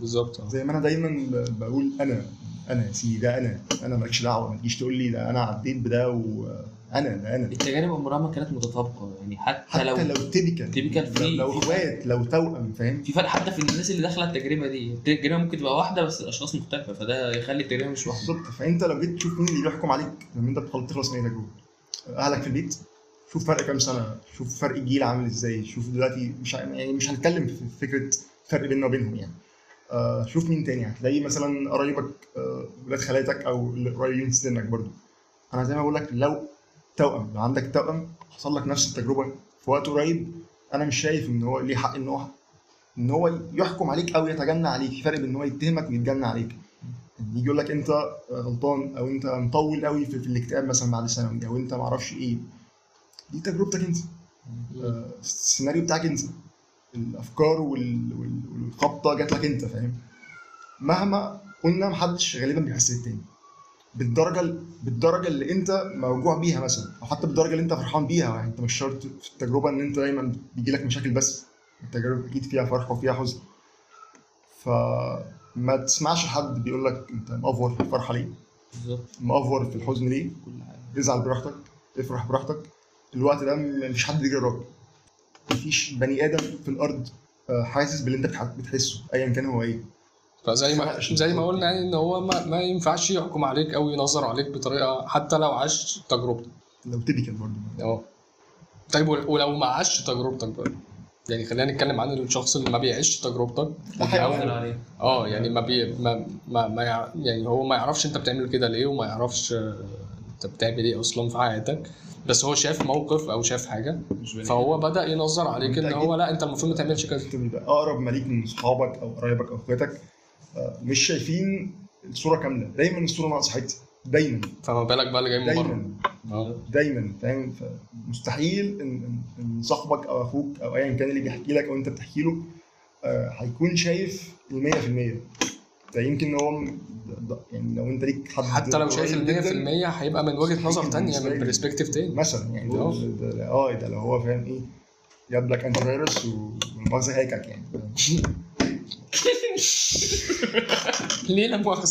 بالظبط. زي ما انا دايما بقول انا انا يا سيدي ده انا انا مالكش دعوه ما تجيش تقول لي ده انا عديت بده وانا ده انا. التجارب عمرها ما كانت متطابقه يعني حتى, حتى لو تيبيكال تيبيكال لو اخوات لو توأم فاهم في فرق حتى في الناس اللي داخله التجربه دي. التجربه ممكن تبقى واحده بس الاشخاص مختلفه فده يخلي التجربه مش واحده بالظبط. فانت لو جيت تشوف مين اللي يحكم عليك لما انت بتخلص تخلص من تجربه اهلك في البيت شوف فرق كام سنه شوف فرق الجيل عامل ازاي شوف دلوقتي مش يعني مش هنتكلم في فكره فرق بيننا وبينهم يعني آه شوف مين تاني هتلاقي مثلا قرايبك ولاد آه خالاتك او قرايبين سنك برضو. انا زي ما بقول لك لو توأم لو عندك توأم حصل لك نفس التجربه في وقت قريب انا مش شايف ان هو ليه حق ان هو ان هو يحكم عليك او يتجنى عليك. في فرق بين ان هو يتهمك ويتجنى عليك يجي يقول لك انت غلطان او انت مطول قوي في, في الاكتئاب مثلا بعد ثانوي او انت ما اعرفش ايه. دي تجربتك انت آه السيناريو بتاعك انت الافكار والخبطه جات لك انت فاهم. مهما قلنا محدش غالبا بيحس التاني بالدرجه بالدرجه اللي انت موجوع بيها مثلا، او حتى بالدرجه اللي انت فرحان بيها. يعني انت مش شرط في التجربه ان انت دايما بيجي لك مشاكل، بس التجارب اكيد فيها فرح وفيها حزن. فما تسمعش حد بيقول لك انت مأفور في الفرحه ليه، مأفور في الحزن ليه. ازعل براحتك، افرح براحتك. الوقت ده مفيش حد يجري وراك، مفيش بني ادم في الارض حاسس باللي انت بتحسه ايا كان هو ايه. فزي ما زي ما قلنا يعني ان هو ما, ما ينفعش يحكم عليك او ينظر عليك بطريقه، حتى لو عاش تجربتك لو تبكي برضه. اه طيب، ولو ما عاش تجربتك برضه، يعني خلينا نتكلم عن الشخص اللي ما بيعيش تجربتك. اه يعني ما بي ما ما, ما يع... يعني هو ما يعرفش انت بتعمل كده ليه، وما يعرفش انت بتعمل ايه اصلا في حياتك، بس هو شاف موقف او شاف حاجه فهو بدا ينظر عليك ان هو لا انت المفروض ما تعملش كده. بيبقى اقرب ما ليك من اصحابك او قرايبك او اخواتك مش شايفين الصوره كامله، دايما الصوره ناقصه حته دايما، فما بالك بقى اللي جاي من بره دايما دايما فاهم. مستحيل ان ان صاحبك او اخوك او ايا كان اللي بيحكي لك او انت بتحكي له هيكون شايف المية في المية. ده يمكن هو يعني لو انت ليك حد، حتى لو شايف المية في المية هيبقى من وجهه نظر تانية، من برسبكتيف تاني مثلا. يعني اه ده لو هو فاهم ايه جاب لك انتي فيروس والمغزى هيكك يعني ليه لا مؤاخذة؟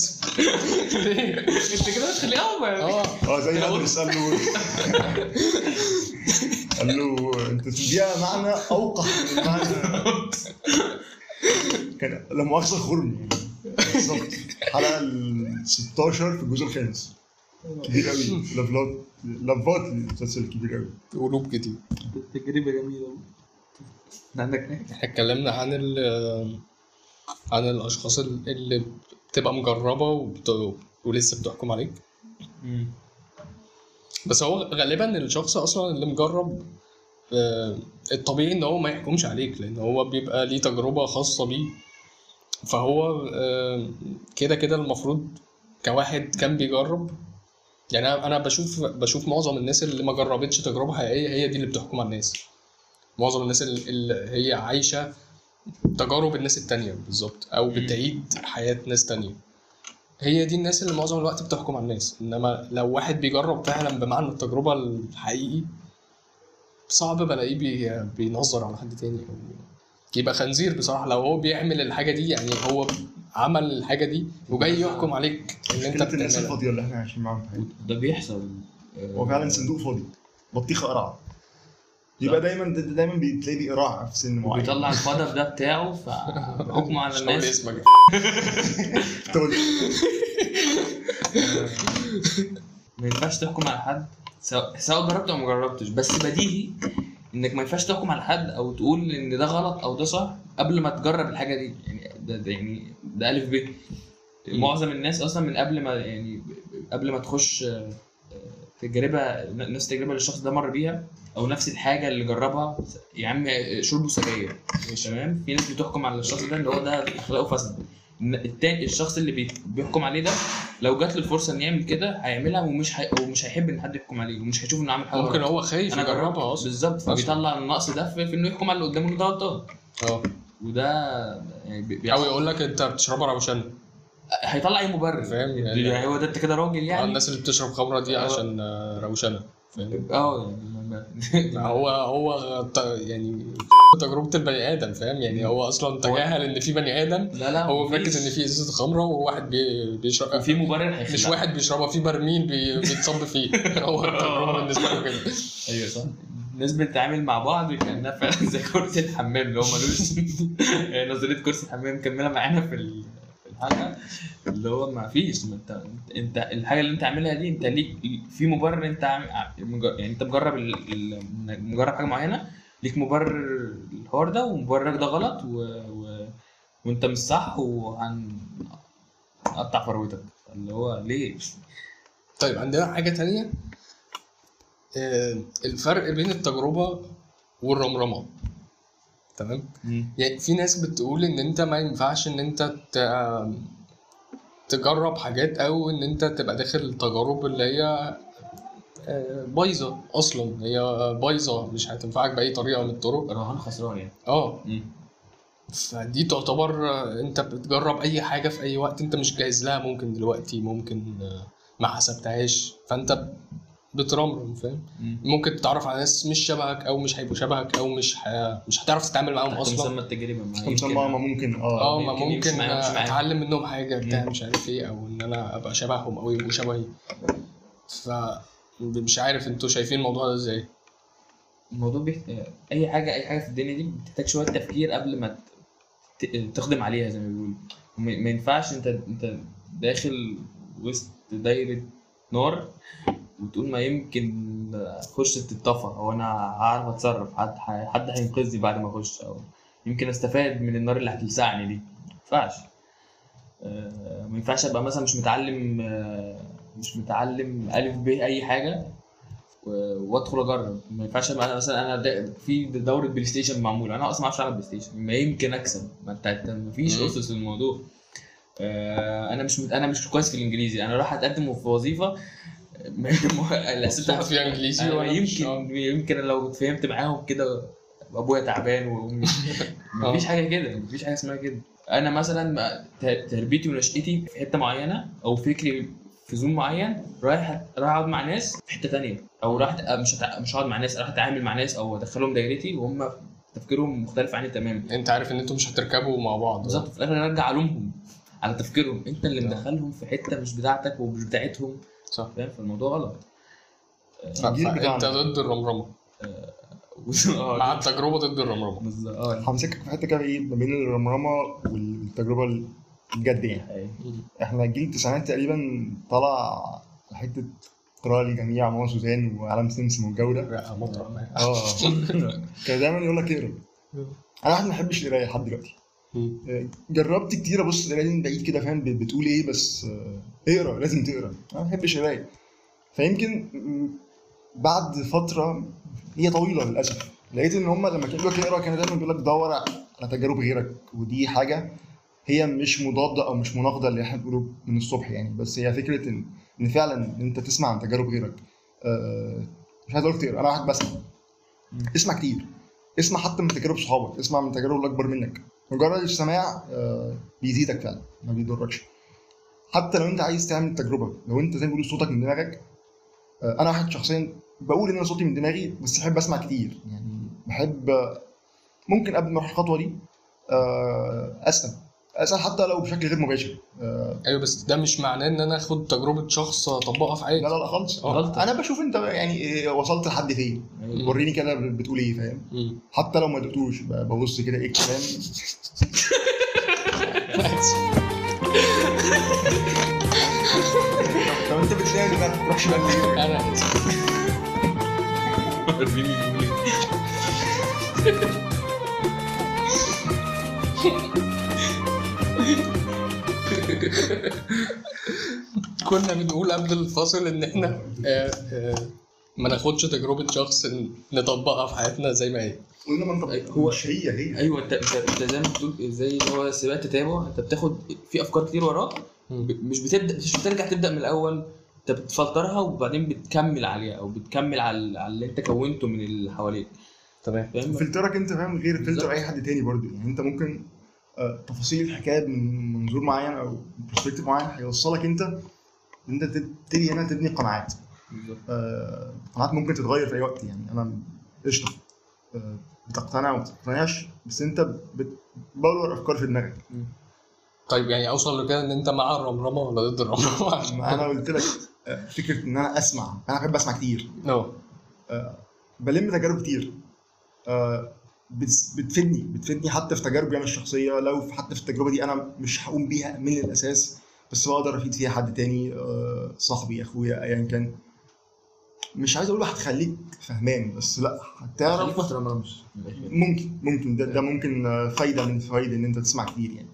ليه؟ انت كده بتخليه اهو اه اه زي ما بيسأل له قال له انت بتديها معنى اوقح من المعنى كان لا مؤاخذة خرم يعني بالظبط. الحلقة الستاشر في الجزء الخامس كبير قوي، لفلات لفات المسلسل كبير قوي، قلوب كتير، تجربة جميلة. عندك احنا اتكلمنا عن ال عن الاشخاص اللي بتبقى مجربه وبت... ولسه بتحكم عليك. مم. بس هو غالبا الشخص اصلا اللي مجرب الطبيعي ان هو ما يحكمش عليك، لان هو بيبقى ليه تجربه خاصه بيه. فهو كده كده المفروض كواحد كان بيجرب. يعني انا بشوف بشوف معظم الناس اللي ما جربتش تجربه حقيقيه هي دي اللي بتحكم على الناس. معظم الناس اللي هي عايشه تجارب الناس التانية بالظبط، او بتعيد حياة ناس تانية، هي دي الناس اللي معظم الوقت بتحكم على الناس. انما لو واحد بيجرب فعلا بمعنى التجربة الحقيقي، صعب بلاقيه بي... بينظر على حد تاني او يبقى خنزير بصراحة. لو هو بيعمل الحاجة دي، يعني هو عمل الحاجة دي وجاي يحكم عليك ان انت بتعملها. الناس الفاضية اللي احنا عايشين معاهم ده بيحصل. هو فعلا صندوق فاضي، بطيخة قرعة. يبقى دايما دايما بتلاقي قراعه في سن معين، بيطلع القدف ده بتاعه فحكمه على الناس. ما ينفعش تحكم على حد سواء جربت او ما جربتش، بس بديهي انك ما ينفعش تحكم على حد او تقول ان ده غلط او ده صح قبل ما تجرب الحاجه دي. يعني ده يعني ده الف ب. معظم الناس اصلا من قبل ما يعني قبل ما تخش تجربه نفس التجربه اللي الشخص ده مر بيها او نفس الحاجه اللي جربها. يا عم شرب سجاير، تمام، في ناس بتحكم على الشخص ده ان هو ده اخلاقه فاسده. التاني الشخص اللي بيحكم عليه ده لو جات له الفرصه ان يعمل كده هيعملها، ومش هي... ومش هيحب ان حد يحكم عليه، ومش هيشوف انه عامل حاجه ممكن هو خايف انا جربها اصلا. بالظبط، فبيطلع النقص ده في انه يحكم على اللي قدامه ان ده غلطان. اه وده يعني بيحاول يقول لك انت بتشربها عشان هيطلع اي مبرر، فاهم يعني هو ده انت كده راجل. يعني الناس اللي بتشرب خمره دي عشان روشنه، فاهم؟ اه يعني هو هو يعني تجربه البني ادم، فاهم يعني هو اصلا تجاهل ان في بني ادم. لا لا هو مركز ان في ازازه خمره وواحد بيشرب في مبرر حقيقي، مش واحد بيشربها في برميل بيتصب فيه. هو التجربه بالنسبه له كده. ايوه صح، الناس بتتعامل مع بعض كانها فعلا زي كرسي الحمام اللي هو ملوش نظريه. كرسي الحمام مكمله معانا في ال... حاجه اللي هو ما فيش ما انت انت الحاجه اللي انت عاملها دي انت ليك في مبرر. انت عم... يعني انت مجرب ال... مجرب حاجه معينه، ليك مبرر الحوار ده، ومبررك ده غلط و... و... وانت مش صح، وهنقطع فروتك اللي هو ليه. طيب عندنا حاجه تانية، الفرق بين التجربه والرمرمه. تمام. يعني في ناس بتقول ان انت ما ينفعش ان انت تجرب حاجات، او ان انت تبقى داخل التجارب اللي هي بايظه اصلا، هي بايظه مش هتنفعك باي طريقه من الطرق، رهان خسران يعني. اه فدي تعتبر انت بتجرب اي حاجه في اي وقت انت مش جاهز لها. ممكن دلوقتي، ممكن ما حسبتهاش، فانت بترمرم فاهم. ممكن تتعرف على ناس مش شبهك او مش هيبقوا شبهك او مش ح... مش هتعرف تتعامل معاهم اصلا. مسمى التجربه معاهم ممكن اه اه ما ممكن اتعلم منهم حاجه بتاع مش عارف ايه، او ان انا ابقى شبههم او يبقوا شبهي. ف مش عارف انتوا شايفين الموضوع ده ازاي؟ الموضوع بيحت... اي حاجه اي حاجه في الدنيا دي بتحتاج شويه تفكير قبل ما ت... تخدم عليها زي ما بيقولوا. م... ما ينفعش انت انت داخل وسط دايره نار وتقول ما يمكن اخش تتطفى او انا هعرف اتصرف، حد حد هينقذني بعد ما اخش او يمكن استفاد من النار اللي هتلسعني دي. ما ينفعش آه... ما ينفعش ابقى مثلا مش متعلم آه... مش متعلم الف ب اي حاجه وادخل اجرب. ما ينفعش انا مثلا انا في دوره بلاي ستيشن معمول انا اصلا ما اعرفش العب بلاي ستيشن، ما يمكن اكسب. ما فيش اسس للموضوع. انا مش مت... انا مش كويس في الانجليزي، انا راح اتقدم في وظيفه الاساس بتاعها في انجليزي، يمكن يمكن لو اتفهمت معاهم كده ابويا تعبان وامي ما فيش حاجه كده، ما فيش حاجه اسمها كده. انا مثلا تربيتي ونشأتي في حته معينه او فكري في زون معين، رايح رايح اقعد مع ناس في حته ثانيه، او راح مش هتع... مش هقعد مع ناس، راح اتعامل مع ناس او ادخلهم دايرتي وهم تفكيرهم مختلف عني تماما. انت عارف ان انتوا مش هتركبوا مع بعض بالظبط، في الاخر نرجع علومهم على تفكيرهم. انت اللي مدخلهم في حته مش بتاعتك ومش بتاعتهم صح، فاهم؟ فالموضوع غلط. انت ضد الرمرمه مع التجربه، ضد الرمرمه بالظبط. اه همسكك في حته كده ما بين الرمرمه والتجربه الجد. يعني احنا جيل التسعينات تقريبا طلع حته قراءه لجميع عمار سوزان وعالم سمسم والجو ده. اه كان دايما يقول لك اقرا. انا واحد ما بحبش القرايه لحد دلوقتي، جربت كتير ابص القرايه من بعيد كده فاهم بتقول ايه، بس اقرا لازم تقرا. انا ما بحبش القرايه، فيمكن بعد فتره هي طويله للاسف لقيت ان هم لما كانوا يقولوا اقرا كانوا دايما بيقول لك دور على تجارب غيرك، ودي حاجه هي مش مضادة أو مش مناقضة اللي احنا بنقوله من الصبح يعني، بس هي فكرة إن إن فعلاً أنت تسمع عن تجارب غيرك. أه مش هقول كتير، أنا واحد بسمع، اسمع كتير، اسمع حتى من تجارب صحابك، اسمع من تجارب اللي أكبر منك. مجرد السماع أه بيزيدك فعلاً، ما بيضركش. حتى لو أنت عايز تعمل تجربة، لو أنت زي ما بيقولوا صوتك من دماغك. أه أنا واحد شخصياً بقول إن أنا صوتي من دماغي، بس أحب أسمع كتير يعني. بحب ممكن قبل ما أروح الخطوة دي أه أسمع أسأل حتى لو بشكل غير مباشر. آه أيوة، بس ده مش معناه إن أنا أخد تجربة شخص أطبقها في حياتي. لا لا خالص. أنا بشوف أنت يعني وصلت لحد فين، وريني كده بتقول إيه فاهم. حتى لو ما دقتوش ببص كده إيه الكلام. طب أنت بتلاقي إن أنا مروحش بالي أنا. وريني بيقولي. كنا بنقول قبل الفاصل ان احنا آآ آآ ما ناخدش تجربه شخص نطبقها في حياتنا زي ما هي، قلنا ما نطبقها هو هي هي. ايوه انت انت زي ما بتقول ازاي اللي هو سباق تتابع، انت بتاخد في افكار كتير وراك، مش بتبدا مش بترجع تبدا من الاول، انت بتفلترها وبعدين بتكمل عليها او بتكمل على, على اللي انت كونته من اللي حواليك. تمام، فلترك انت فاهم غير فلتر اي حد تاني برضو يعني. انت ممكن تفاصيل الحكايه من منظور معين او برسبكتيف معين هيوصلك انت ان انت تبتدي هنا تبني قناعات. آه قناعات ممكن تتغير في اي وقت يعني. انا قشطه آه بتقتنع وما بتقتنعش، بس انت بتبلور افكار في دماغك. طيب يعني اوصل لكده ان انت مع الرمرمه ولا ضد الرمرمه؟ انا قلت لك آه فكره ان انا اسمع، انا بحب اسمع كتير no. آه بلم تجارب كتير آه بتفيدني بتفيدني حتى في تجاربي انا الشخصيه، لو حتى في التجربه دي انا مش هقوم بيها من الاساس بس بقدر افيد فيها حد تاني، صاحبي اخويا ايا يعني كان. مش عايز اقول هتخليك فهمان، بس لا هتعرف ممكن ممكن ده, ده ممكن فايده من فايده ان انت تسمع كتير يعني.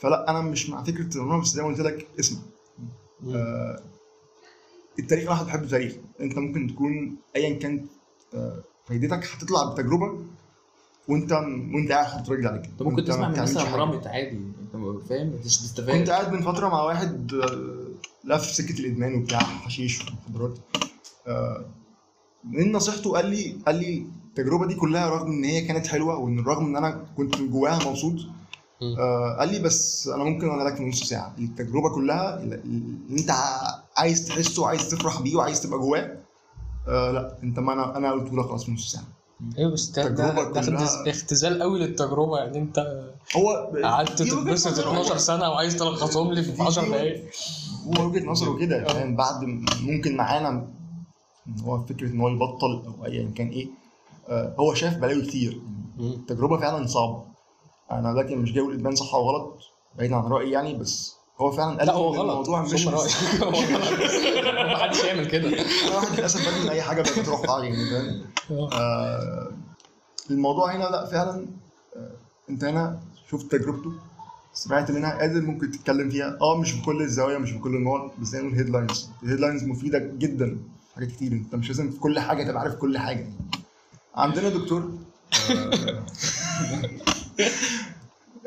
فلا انا مش مع فكره ان انا بس زي ما قلت لك اسمع. آه التاريخ، انا بحب التاريخ. انت ممكن تكون ايا كان آه فايدتك هتطلع بتجربه وانت وانت قاعد حاطط رجل عليك. انت ممكن تسمع من ناس رمت عادي، انت فاهم تستفاد. كنت قاعد من فتره مع واحد لف سكه الادمان وبتاع حشيش ومخدرات، من نصيحته قال لي قال لي التجربه دي كلها رغم ان هي كانت حلوه وان رغم ان انا كنت جواها مبسوط، قال لي بس انا ممكن انا لك نص ساعه التجربه كلها اللي انت عايز تحسه عايز تفرح بيه وعايز تبقى جواه. آه لا انت ما انا انا قلت لك خلاص من نص ساعه ايه بس ده اختزال قوي للتجربه يعني. انت هو قعدت تتبسط اتناشر سنه وعايز تلخصهم لي في عشر دقايق هو وجهه نظره كده فاهم. بعد ممكن معانا هو فكره ان هو يبطل او ايا كان ايه. آه هو شاف بلاوي كتير التجربه فعلا صعبه. انا لكن مش جاي اقول الادمان صح وغلط بعيد عن رايي يعني بس هو فعلا قال هو غلط الموضوع مش رايي محدش يعمل كده واحد للاسف بقى من اي حاجه بتروح طاغي يعني. آه الموضوع هنا لا فعلا. آه انت هنا شفت تجربته سمعت منها قادر ممكن تتكلم فيها اه مش بكل الزوايا مش بكل النقط بس يعني الهيدلاينز الهيدلاينز مفيده جدا حاجات كتير. انت مش لازم في كل حاجه تبقى عارف كل حاجه. عندنا دكتور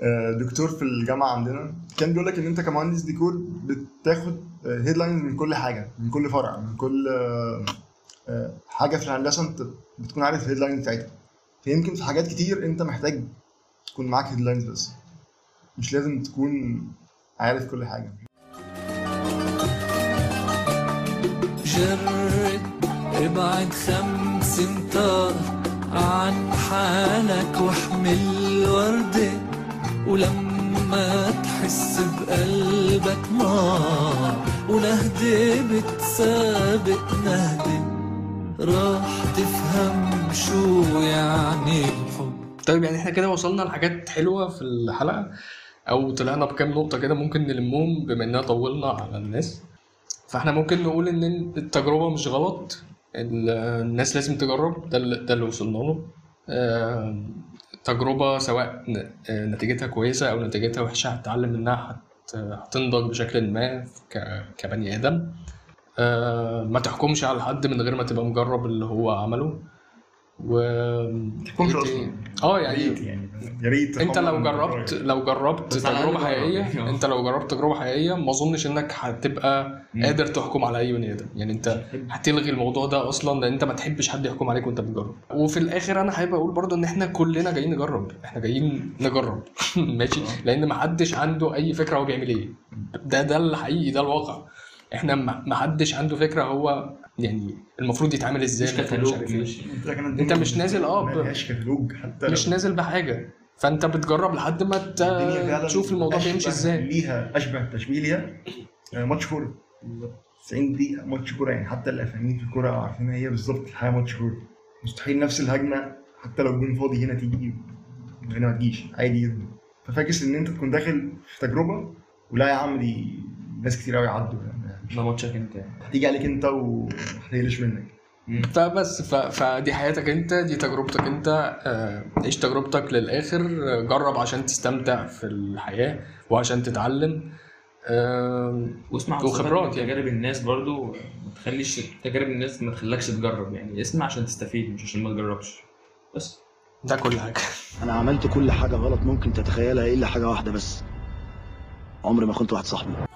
آه دكتور في الجامعه عندنا كان بيقول لك ان انت كمهندس ديكور بتاخد هيدلاينز من كل حاجه من كل فرع من كل حاجه في الهندسه. انت بتكون عارف الهيدلاينز بتاعتها فيمكن في حاجات كتير انت محتاج تكون معاك هيدلاينز بس مش لازم تكون عارف كل حاجه. جرد ابعد خمس امتار عن حالك واحمل وردك ولما تحس بقلبك نار ونهدي بتسابق نهدي راح تفهم شو يعني الحب. طيب يعني احنا كده وصلنا لحاجات حلوة في الحلقة او طلعنا بكام نقطة كده ممكن نلمهم بما اننا طولنا على الناس. فاحنا ممكن نقول ان التجربة مش غلط الناس لازم تجرب ده اللي, اللي وصلنا له. آه تجربة سواء نتيجتها كويسة أو نتيجتها وحشة هتتعلم منها هتنضج بشكل ما كبني آدم. أه ما تحكمش على حد من غير ما تبقى مجرب اللي هو عمله و تحكمش أصلا اه يعني ياريت انت لو جربت لو جربت تجربة حقيقية انت لو جربت تجربة حقيقية ما اظنش انك هتبقى قادر تحكم على اي بني ادم يعني. انت هتلغي الموضوع ده اصلا لان انت ما تحبش حد يحكم عليك وانت بتجرب. وفي الاخر انا حابب اقول برضو ان احنا كلنا جايين نجرب احنا جايين نجرب ماشي لان ما حدش عنده اي فكرة هو بيعمل ايه. ده ده الحقيقي ده الواقع. احنا ما حدش عنده فكرة هو يعني المفروض يتعامل ازاي. مش كتالوج مش انت مش نازل اه مش كتالوج حتى مش نازل بحاجه فانت بتجرب لحد ما تشوف الموضوع بيمشي ازاي. ليها اشبه تشبيه ليها ماتش كوره تسعين دقيقه ماتش كوره يعني حتى اللي فاهمين في الكوره عارفين هي بالظبط الحياه ماتش كوره. مستحيل نفس الهجمه حتى لو جون فاضي هنا تيجي هنا ما تجيش عادي جدا. ففاكس ان انت تكون داخل في تجربه ولا يا عم دي ناس كتير قوي يعدوا ده ماتشك انت هتيجي عليك انت وهتقلش منك. فبس ف... فدي حياتك انت دي تجربتك انت. اه... عيش تجربتك للاخر جرب عشان تستمتع في الحياه وعشان تتعلم. اه... واسمع وخبرات تجارب الناس برضو ما تخليش تجارب الناس ما تخلكش تجرب يعني اسمع عشان تستفيد مش عشان ما تجربش بس ده كل حاجه. انا عملت كل حاجه غلط ممكن تتخيلها الا حاجه واحده بس عمري ما كنت واحد صاحبي.